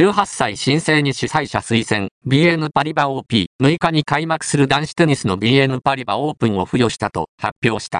18歳新星に主催者推薦、BN パリバ OP、6日に開幕する男子テニスの BN パリバオープンを付与したと発表した。